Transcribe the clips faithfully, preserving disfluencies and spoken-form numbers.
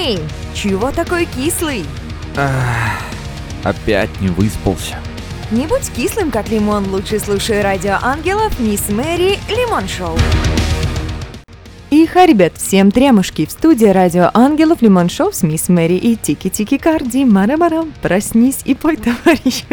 Эй, чего такой кислый? Ах, опять не выспался. Не будь кислым, как лимон, лучше слушай Радио Ангелов, Мисс Мэри, Лимон Шоу. Иха, ребят, всем трямушки! В студии Радио Ангелов, Лимон Шоу с Мисс Мэри и Тики-Тики Карди. Мара-марам, проснись и пой, товарищ.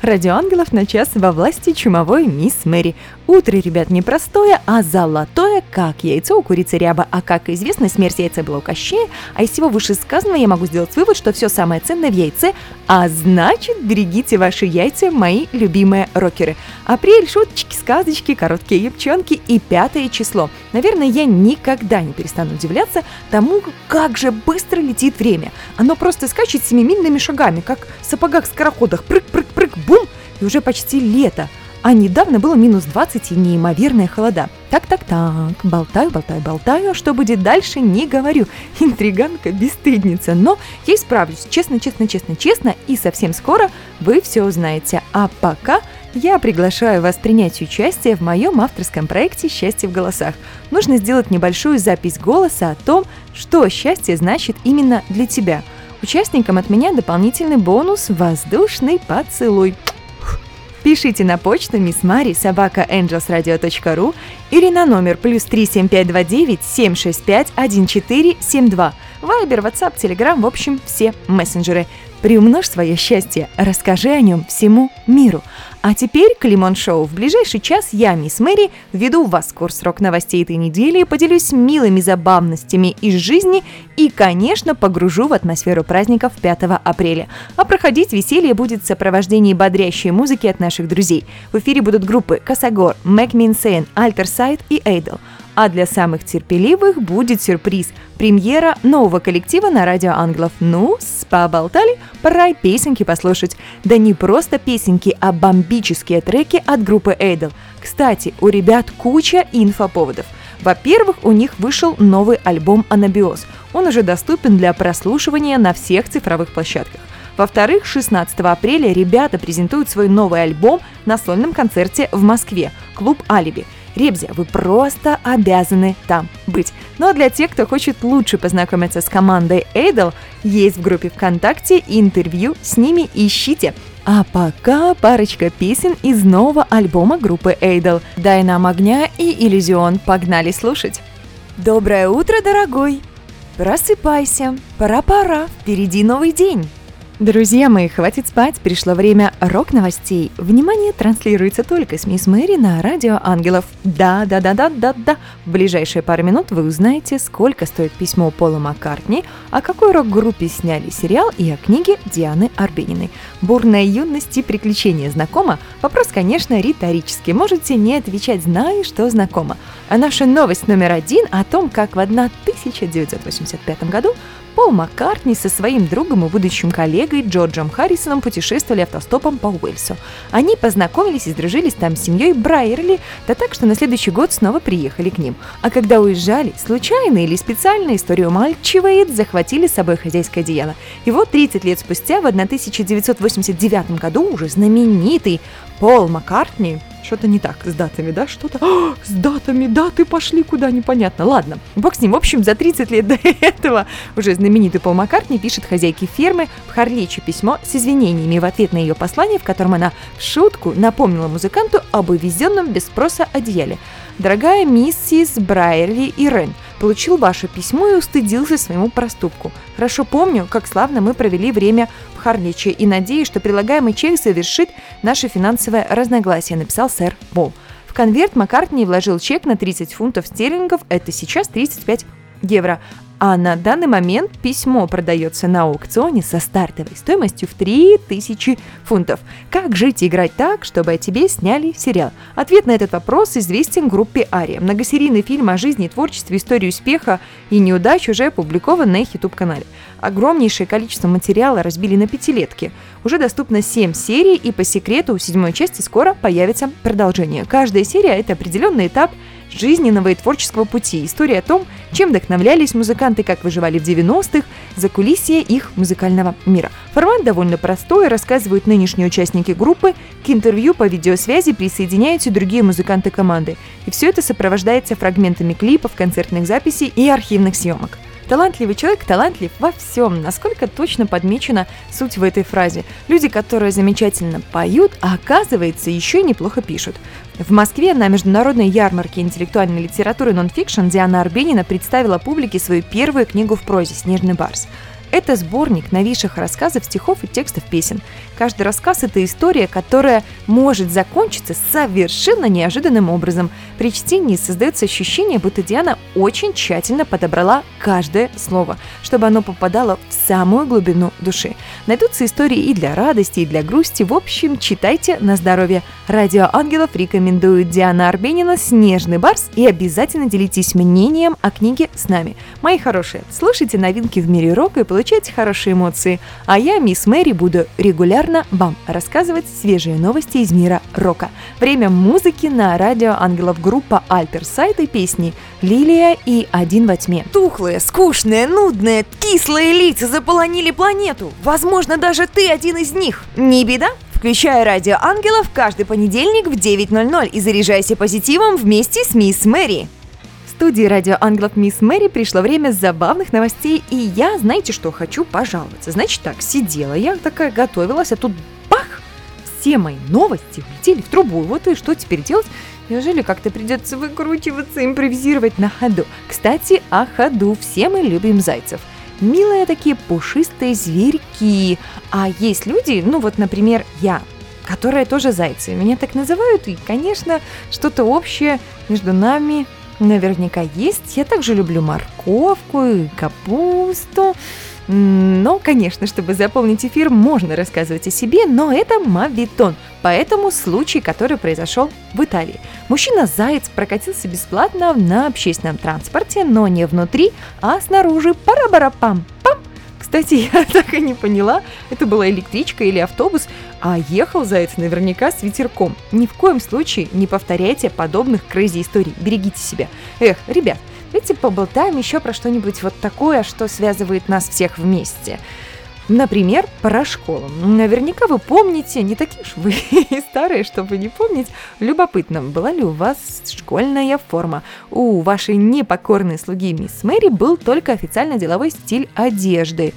Радио Ангелов на час во власти чумовой Мисс Мэри. Утро, ребят, не простое, а золотое, как яйцо у курицы ряба. А как известно, смерть яйца была у Кощея. А из всего вышесказанного я могу сделать вывод, что все самое ценное в яйце. А значит, берегите ваши яйца, мои любимые рокеры. Апрель, шуточки, сказочки, короткие юбчонки и пятое число. Наверное, я не никогда не перестану удивляться тому, как же быстро летит время. Оно просто скачет семимильными шагами, как в сапогах-скороходах. Прыг-прыг-прыг, бум! И уже почти лето. А недавно было минус двадцать и неимоверная холода. Так-так-так, болтаю-болтаю-болтаю, а что будет дальше, не говорю. Интриганка, бесстыдница. Но я исправлюсь, честно-честно-честно-честно, и совсем скоро вы все узнаете. А пока... я приглашаю вас принять участие в моем авторском проекте «Счастье в голосах». Нужно сделать небольшую запись голоса о том, что счастье значит именно для тебя. Участникам от меня дополнительный бонус – воздушный поцелуй. Пишите на почту мисс мэри собака энджелс радио точка ру или на номер плюс три семь пять два девять семь шесть пять один четыре семь два. Вайбер, WhatsApp, Telegram, в общем, все мессенджеры. Приумножь свое счастье, расскажи о нем всему миру. А теперь к Лимон Шоу. В ближайший час я, Мисс Мэри, введу в вас курс рок-новостей этой недели, поделюсь милыми забавностями из жизни и, конечно, погружу в атмосферу праздников пятого апреля. А проходить веселье будет в сопровождении бодрящей музыки от наших друзей. В эфире будут группы «Косогор», «Make Me Insane», «Alter Side» и «Eidle». А для самых терпеливых будет сюрприз – премьера нового коллектива на Радио Ангелов. Ну, поболтали, пора и песенки послушать. Да не просто песенки, а бомбические треки от группы Eidle. Кстати, у ребят куча инфоповодов. Во-первых, у них вышел новый альбом «Анабиоз». Он уже доступен для прослушивания на всех цифровых площадках. Во-вторых, шестнадцатого апреля ребята презентуют свой новый альбом на сольном концерте в Москве «Клуб Алиби». Ребзя, вы просто обязаны там быть. Ну а для тех, кто хочет лучше познакомиться с командой Eidle, есть в группе ВКонтакте интервью с ними, ищите. А пока парочка песен из нового альбома группы Eidle. «Дай нам огня» и «Иллюзион». Погнали слушать. Доброе утро, дорогой! Просыпайся, пора-пора, впереди новый день. Друзья мои, хватит спать, пришло время рок-новостей. Внимание, транслируется только с Мисс Мэри на Радио Ангелов. Да-да-да-да-да-да. В ближайшие пару минут вы узнаете, сколько стоит письмо Пола Маккартни, о какой рок-группе сняли сериал и о книге Дианы Арбениной. Бурная юность и приключения знакома? Вопрос, конечно, риторический. Можете не отвечать, зная, что знакомо. А наша новость номер один о том, как в тысяча девятьсот восемьдесят пятом году Пол Маккартни со своим другом и будущим коллегой Джорджем Харрисоном путешествовали автостопом по Уэльсу. Они познакомились и сдружились там с семьей Брайерли, да так, что на следующий год снова приехали к ним. А когда уезжали, случайно или специально историю умалчивает, захватили с собой хозяйское одеяло. И вот тридцать лет спустя, в тысяча девятьсот восемьдесят девятом году, уже знаменитый Пол Маккартни... Что-то не так с датами, да? Что-то... О, с датами, даты пошли куда, непонятно. Ладно, бог с ним. В общем, за тридцать лет до этого уже знаменитый Пол Маккартни пишет хозяйке фермы в Харличе письмо с извинениями в ответ на ее послание, в котором она в шутку напомнила музыканту об увезенном без спроса одеяле. «Дорогая миссис Брайерли и Рен, получил ваше письмо и устыдился своему проступку. Хорошо помню, как славно мы провели время в Харличе, и надеюсь, что прилагаемый чек завершит наше финансовое разногласие», — написал сэр Пол. В конверт Маккартни вложил чек на тридцать фунтов стерлингов, это сейчас тридцать пять евро. А на данный момент письмо продается на аукционе со стартовой стоимостью в три тысячи фунтов. Как жить и играть так, чтобы о тебе сняли сериал? Ответ на этот вопрос известен группе «Ария». Многосерийный фильм о жизни и творчестве, истории успеха и неудач уже опубликован на их YouTube-канале. Огромнейшее количество материала разбили на пятилетки. Уже доступно семь серий, и по секрету у седьмой части скоро появится продолжение. Каждая серия – это определенный этап жизненного и творческого пути. История о том, чем вдохновлялись музыканты, как выживали в девяностых, закулисье их музыкального мира. Формат довольно простой, рассказывают нынешние участники группы. К интервью по видеосвязи присоединяются другие музыканты команды. И все это сопровождается фрагментами клипов, концертных записей и архивных съемок. Талантливый человек талантлив во всем, насколько точно подмечена суть в этой фразе. Люди, которые замечательно поют, а оказывается, еще и неплохо пишут. В Москве на международной ярмарке интеллектуальной литературы «Нонфикшн» Диана Арбенина представила публике свою первую книгу в прозе «Снежный барс». Это сборник новейших рассказов, стихов и текстов песен. Каждый рассказ – это история, которая может закончиться совершенно неожиданным образом. При чтении создается ощущение, будто Диана очень тщательно подобрала каждое слово, чтобы оно попадало в самую глубину души. Найдутся истории и для радости, и для грусти. В общем, читайте на здоровье. Радио Ангелов рекомендует Диана Арбенина «Снежный барс» и обязательно делитесь мнением о книге с нами. Мои хорошие, слушайте новинки в мире рока и получайте Получайте хорошие эмоции, а я, Мисс Мэри, буду регулярно вам рассказывать свежие новости из мира рока. Время музыки на радио Ангелов, группа Alter Side и песни «Лилия» и «Один во тьме». Тухлые, скучные, нудные, кислые лица заполонили планету. Возможно, даже ты один из них. Не беда? Включай радио Ангелов каждый понедельник в девять ноль-ноль и заряжайся позитивом вместе с Мисс Мэри. В студии радио Ангелов Мисс Мэри пришло время забавных новостей, и я, знаете что, хочу пожаловаться. Значит так, сидела я такая, готовилась, а тут бах! Все мои новости улетели в трубу. Вот и что теперь делать? Неужели как-то придется выкручиваться, импровизировать на ходу? Кстати, о ходу. Все мы любим зайцев. Милые такие пушистые зверьки. А есть люди, ну вот, например, я, которые тоже зайцы. Меня так называют, и, конечно, что-то общее между нами наверняка есть. Я также люблю морковку и капусту. Но, конечно, чтобы заполнить эфир, можно рассказывать о себе, но это моветон. Поэтому случай, который произошел в Италии. Мужчина-заяц прокатился бесплатно на общественном транспорте, но не внутри, а снаружи. Пара-бара-пам-пам. Кстати, я так и не поняла, это была электричка или автобус, а ехал заяц наверняка с ветерком. Ни в коем случае не повторяйте подобных крейзи историй, берегите себя. Эх, ребят, давайте поболтаем еще про что-нибудь вот такое, что связывает нас всех вместе. Например, про школу. Наверняка вы помните, не такие уж вы и старые, чтобы не помнить. Любопытно, была ли у вас школьная форма? У вашей непокорной слуги Мисс Мэри был только официально деловой стиль одежды.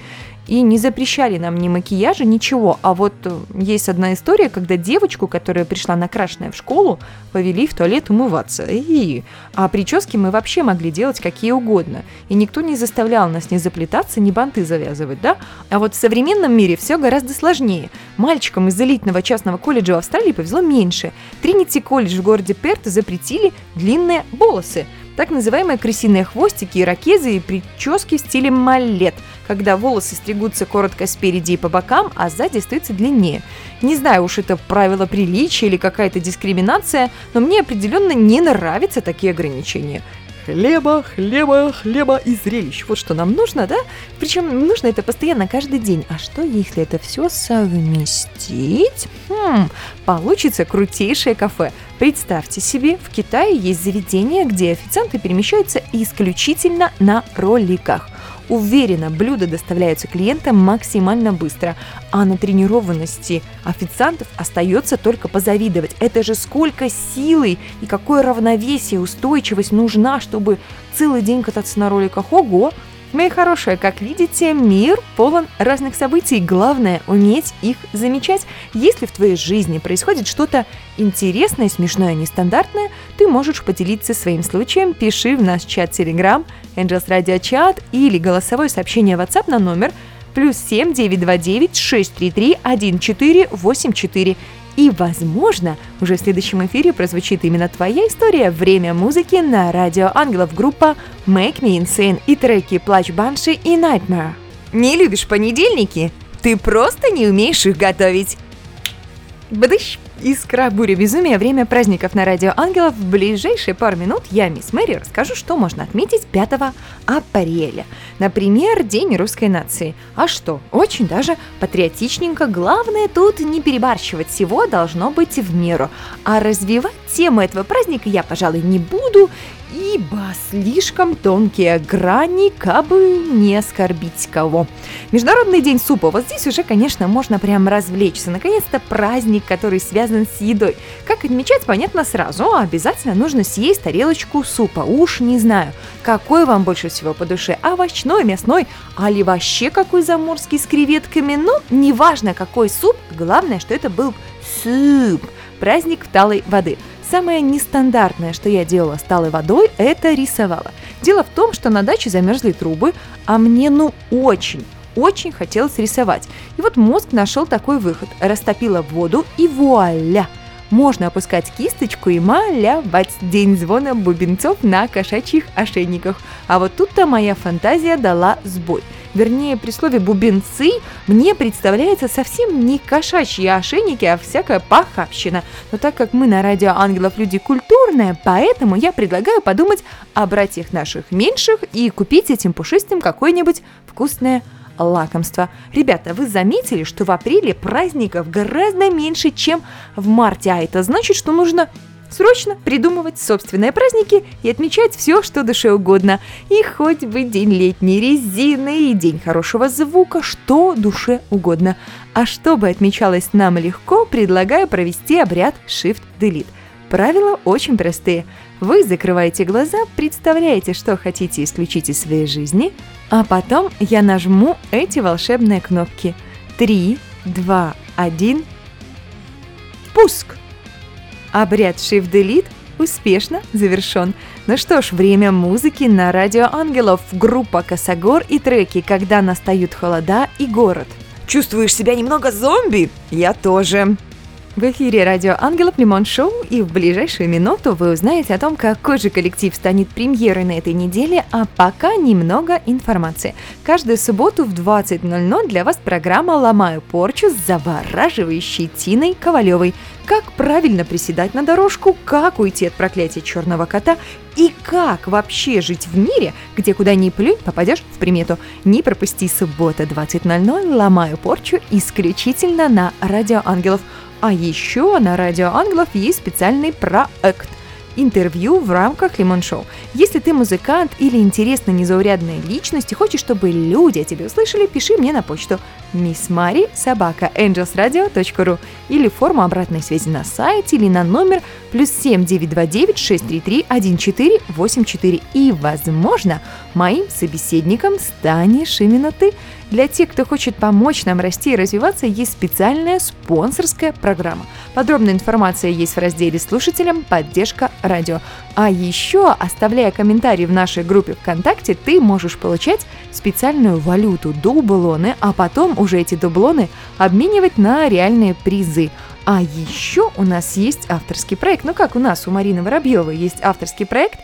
И не запрещали нам ни макияжа, ничего. А вот есть одна история, когда девочку, которая пришла накрашенная в школу, повели в туалет умываться. И... А прически мы вообще могли делать какие угодно. И никто не заставлял нас ни заплетаться, ни банты завязывать, да? А вот в современном мире все гораздо сложнее. Мальчикам из элитного частного колледжа в Австралии повезло меньше. Тринити колледж в городе Перт запретили длинные волосы. Так называемые крысиные хвостики, ирокезы и прически в стиле малет, когда волосы стригутся коротко спереди и по бокам, а сзади остаются длиннее. Не знаю уж, это правило приличия или какая-то дискриминация, но мне определенно не нравятся такие ограничения. Хлеба, хлеба, хлеба и зрелищ. Вот что нам нужно, да? Причем нужно это постоянно, каждый день. А что, если это все совместить? Хм, получится крутейшее кафе. Представьте себе, в Китае есть заведение, где официанты перемещаются исключительно на роликах. Уверена, блюда доставляются клиентам максимально быстро, а на тренированности официантов остается только позавидовать. Это же сколько силы и какое равновесие, устойчивость нужна, чтобы целый день кататься на роликах. Ого! Мои хорошие, как видите, мир полон разных событий. Главное – уметь их замечать. Если в твоей жизни происходит что-то интересное, смешное, нестандартное, ты можешь поделиться своим случаем. Пиши в наш чат Telegram, Angels Radio Chat или голосовое сообщение в WhatsApp на номер плюс семь девятьсот двадцать девять шестьсот тридцать три четырнадцать восемьдесят четыре. И, возможно, уже в следующем эфире прозвучит именно твоя история. Время музыки на радио Ангелов, группа Make Me Insane и треки «Плач Банши» и «Nightmare». Не любишь понедельники? Ты просто не умеешь их готовить. Бадыщ! Искра, буря, безумие, время праздников на радио Ангелов. В ближайшие пару минут я, Мисс Мэри, расскажу, что можно отметить пятого апреля. Например, День русской нации. А что? Очень даже патриотичненько. Главное тут не перебарщивать, всего должно быть в меру. А развивать тему этого праздника я, пожалуй, не буду. ибо слишком тонкие грани, кабы не оскорбить кого. Международный день супа. Вот здесь уже, конечно, можно прям развлечься. Наконец-то праздник, который связан с едой. Как отмечать, понятно сразу. Обязательно нужно съесть тарелочку супа. Уж не знаю, какой вам больше всего по душе. Овощной, мясной, али вообще какой заморский с креветками. Но неважно, какой суп, главное, что это был суп. Праздник талой воды. Самое нестандартное, что я делала с талой водой, это рисовала. Дело в том, что на даче замерзли трубы, а мне ну очень, очень хотелось рисовать. И вот мозг нашел такой выход. Растопила воду и вуаля! Можно опускать кисточку и малявать день звона бубенцов на кошачьих ошейниках. А вот тут-то моя фантазия дала сбой. Вернее, при слове «бубенцы» мне представляется совсем не кошачьи ошейники, а всякая похабщина. Но так как мы на Радио Ангелов люди культурные, поэтому я предлагаю подумать о братьях наших меньших и купить этим пушистым какое-нибудь вкусное лакомство. Ребята, вы заметили, что в апреле праздников гораздо меньше, чем в марте, а это значит, что нужно срочно придумывать собственные праздники и отмечать все, что душе угодно. И хоть бы день летней резины, и день хорошего звука, что душе угодно. А чтобы отмечалось нам легко, предлагаю провести обряд Shift-Delete. Правила очень простые. Вы закрываете глаза, представляете, что хотите исключить из своей жизни, а потом я нажму эти волшебные кнопки. три, два, один. Пуск! Обряд Shift-Delete успешно завершен. Ну что ж, время музыки на Радио Ангелов. Группа «Косогор» и треки «Когда настают холода» и «Город». Чувствуешь себя немного зомби? Я тоже. В эфире Радио Ангелов, Лимон Шоу, и в ближайшую минуту вы узнаете о том, какой же коллектив станет премьерой на этой неделе, а пока немного информации. Каждую субботу в двадцать ноль ноль для вас программа «Ломаю порчу» с завораживающей Тиной Ковалевой. Как правильно приседать на дорожку, как уйти от проклятия черного кота и как вообще жить в мире, где куда ни плюнь, попадешь в примету. Не пропусти, суббота двадцать ноль ноль, «Ломаю порчу» исключительно на Радио Ангелов. А еще на Радио Ангелов есть специальный проект – интервью в рамках Лимон Шоу. Если ты музыкант или интересна незаурядная личность и хочешь, чтобы люди о тебе услышали, пиши мне на почту мисс мэри собака энджелс радио точка ру или форму обратной связи на сайте или на номер плюс семь девятьсот двадцать девять шестьсот тридцать три одиннадцать четыреста восемьдесят четыре. И, возможно, моим собеседником станешь именно ты. Для тех, кто хочет помочь нам расти и развиваться, есть специальная спонсорская программа. Подробная информация есть в разделе «Слушателям. Поддержка радио». А еще, оставляя комментарий в нашей группе ВКонтакте, ты можешь получать специальную валюту – дублоны, а потом уже эти дублоны обменивать на реальные призы. А еще у нас есть авторский проект. Ну как у нас, у Марины Воробьевой есть авторский проект,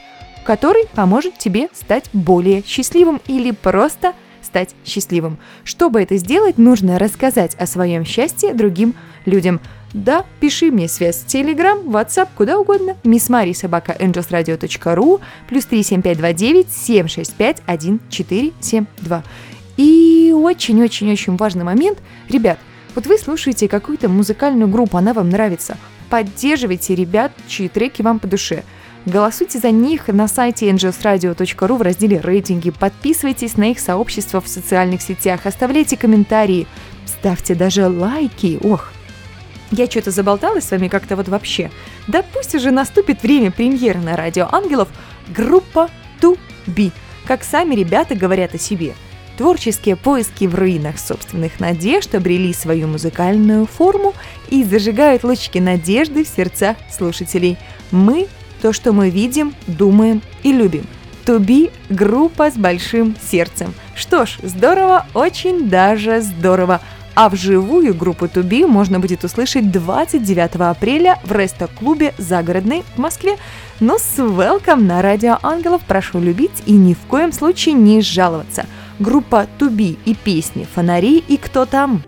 который поможет тебе стать более счастливым или просто стать счастливым. Чтобы это сделать, нужно рассказать о своем счастье другим людям. Да, пиши мне связь в Telegram, WhatsApp, куда угодно. мисс мэри собака энджелс радио точка ру плюс три семь пять два девять семь шесть пять один четыре семь два. И очень-очень-очень важный момент. Ребят, вот вы слушаете какую-то музыкальную группу, она вам нравится. Поддерживайте ребят, чьи треки вам по душе. Голосуйте за них на сайте энджелс радио точка ру в разделе «Рейтинги». Подписывайтесь на их сообщество в социальных сетях, оставляйте комментарии, ставьте даже лайки. Ох, я что-то заболталась с вами как-то вот вообще. Да пусть уже наступит время премьеры на Радио Ангелов. Группа ту би. Как сами ребята говорят о себе. Творческие поиски в руинах собственных надежд обрели свою музыкальную форму и зажигают лучики надежды в сердцах слушателей. Мы – то, что мы видим, думаем и любим. ту би – группа с большим сердцем. Что ж, здорово, очень даже здорово. А вживую группу ту би можно будет услышать двадцать девятого апреля в Ресто-клубе «Загородный» в Москве. Ну, с welcome на Радио Ангелов. Прошу любить и ни в коем случае не жаловаться. Группа ту би и песни «Фонари» и «Кто там?».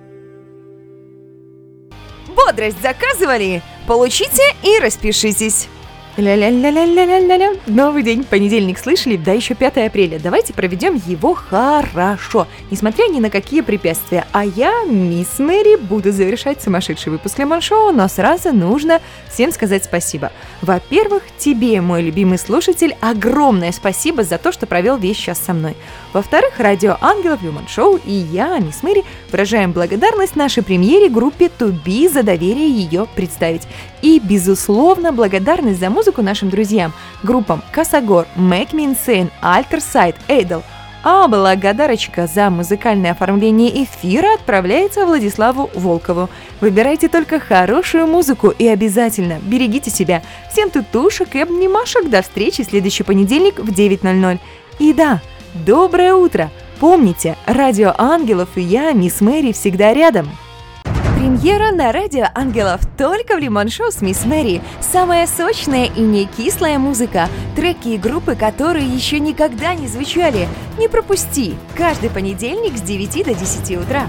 Бодрость заказывали? Получите и распишитесь! Ля-ля-ля-ля-ля-ля-ля-ля. Новый день, понедельник, слышали? Да, еще пятое апреля. Давайте проведем его хорошо, несмотря ни на какие препятствия. А я, мисс Мэри, буду завершать сумасшедший выпуск Лимон Шоу, но сразу нужно всем сказать спасибо. Во-первых, тебе, мой любимый слушатель, огромное спасибо за то, что провел весь час со мной. Во-вторых, Радио Ангелов, Лимон Шоу и я, мисс Мэри, выражаем благодарность нашей премьере группе ту би за доверие ее представить. И, безусловно, благодарность за музыку музыку нашим друзьям, группам Косогор, Make Me Insane, Alter Side, Eidle. А благодарочка за музыкальное оформление эфира отправляется Владиславу Волкову. Выбирайте только хорошую музыку и обязательно берегите себя. Всем тутушек и обнимашек. До встречи в следующий понедельник в девять ноль-ноль. И да, доброе утро! Помните, Радио Ангелов и я, мисс Мэри, всегда рядом. Премьера на Радио Ангелов только в Лимон Шоу с мисс Мэри. Самая сочная и не кислая музыка. Треки и группы, которые еще никогда не звучали. Не пропусти! Каждый понедельник с девяти до десяти утра.